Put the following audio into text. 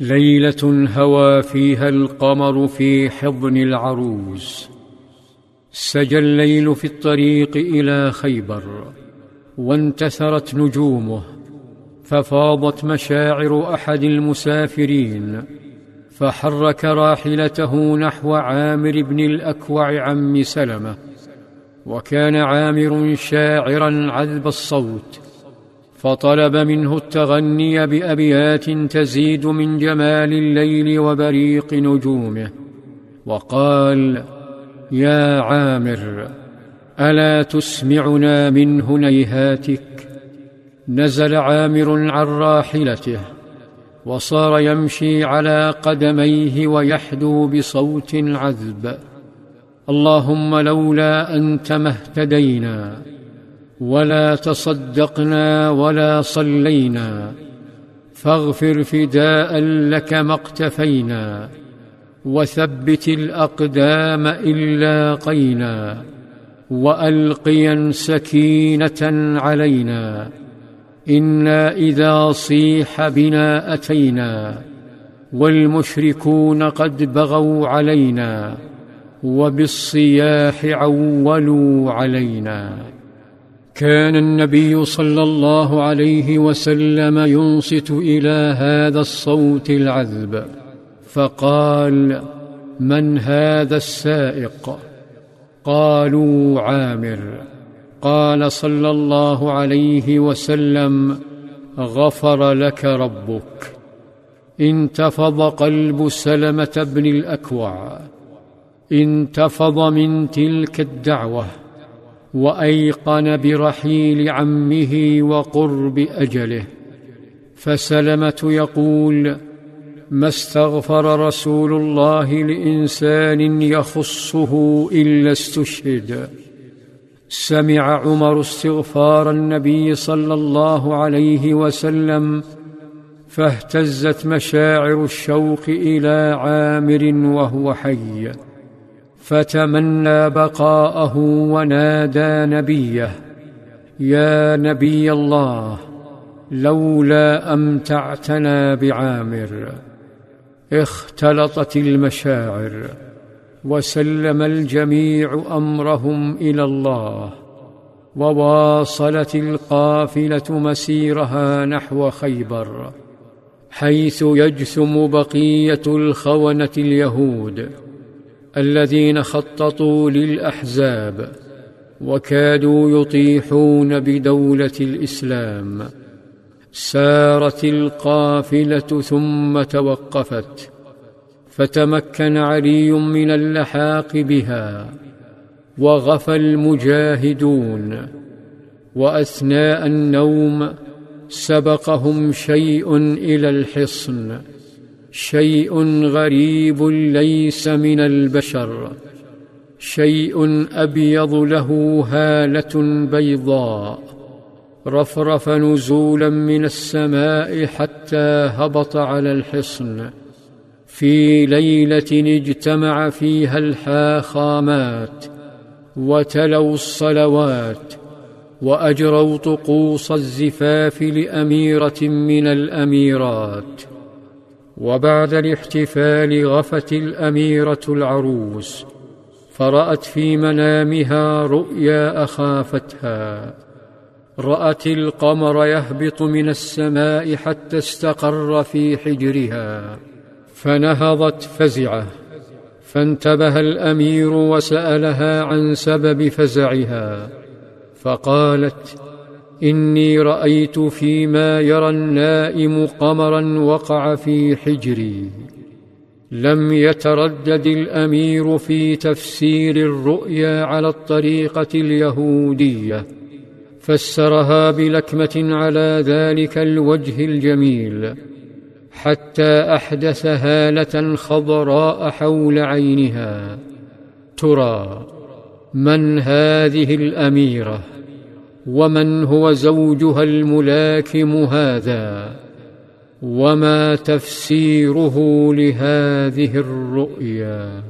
ليلة هوى فيها القمر في حضن العروس، سجى الليل في الطريق إلى خيبر وانتثرت نجومه، ففاضت مشاعر أحد المسافرين فحرك راحلته نحو عامر بن الأكوع عم سلمة. وكان عامر شاعرا عذب الصوت، فطلب منه التغني بأبيات تزيد من جمال الليل وبريق نجومه، وقال: يا عامر، ألا تسمعنا من هنيهاتك؟ نزل عامر عن راحلته وصار يمشي على قدميه ويحدو بصوت عذب: اللهم لولا أنت ما اهتدينا، ولا تصدقنا، ولا صلينا، فاغفر فداء لك ما اقتفينا، وثبت الأقدام إن لاقينا، وألقيا سكينة علينا، إنا إذا صيح بنا أتينا، والمشركون قد بغوا علينا، وبالصياح عولوا علينا. كان النبي صلى الله عليه وسلم ينصت إلى هذا الصوت العذب فقال: من هذا السائق؟ قالوا: عامر. قال صلى الله عليه وسلم: غفر لك ربك. انتفض قلب سلمة بن الأكوع، انتفض من تلك الدعوة، وأيقن برحيل عمه وقرب أجله. فسلمة يقول: ما استغفر رسول الله لإنسان يخصه إلا استشهد. سمع عمر استغفار النبي صلى الله عليه وسلم فاهتزت مشاعر الشوق إلى عامر وهو حي، فتمنى بقاءه ونادى نبيه: يا نبي الله، لولا أمتعتنا بعامر. اختلطت المشاعر، وسلم الجميع أمرهم إلى الله، وواصلت القافلة مسيرها نحو خيبر، حيث يجثم بقية الخونة اليهود الذين خططوا للأحزاب وكادوا يطيحون بدولة الإسلام. سارت القافلة ثم توقفت، فتمكن علي من اللحاق بها، وغفى المجاهدون، وأثناء النوم سبقهم شيء إلى الحصن، شيء غريب ليس من البشر، شيء أبيض له هالة بيضاء، رفرف نزولا من السماء حتى هبط على الحصن في ليلة اجتمع فيها الحاخامات، وتلوا الصلوات، وأجروا طقوس الزفاف لأميرة من الأميرات. وبعد الاحتفال غفت الأميرة العروس، فرأت في منامها رؤيا أخافتها. رأت القمر يهبط من السماء حتى استقر في حجرها، فنهضت فزعة، فانتبه الأمير وسألها عن سبب فزعها، فقالت: إني رأيت فيما يرى النائم قمرا وقع في حجري. لم يتردد الأمير في تفسير الرؤيا على الطريقة اليهودية، فسرها بلكمة على ذلك الوجه الجميل، حتى أحدث هالة خضراء حول عينها. ترى من هذه الأميرة؟ ومن هو زوجها الملاكم هذا؟ وما تفسيره لهذه الرؤيا؟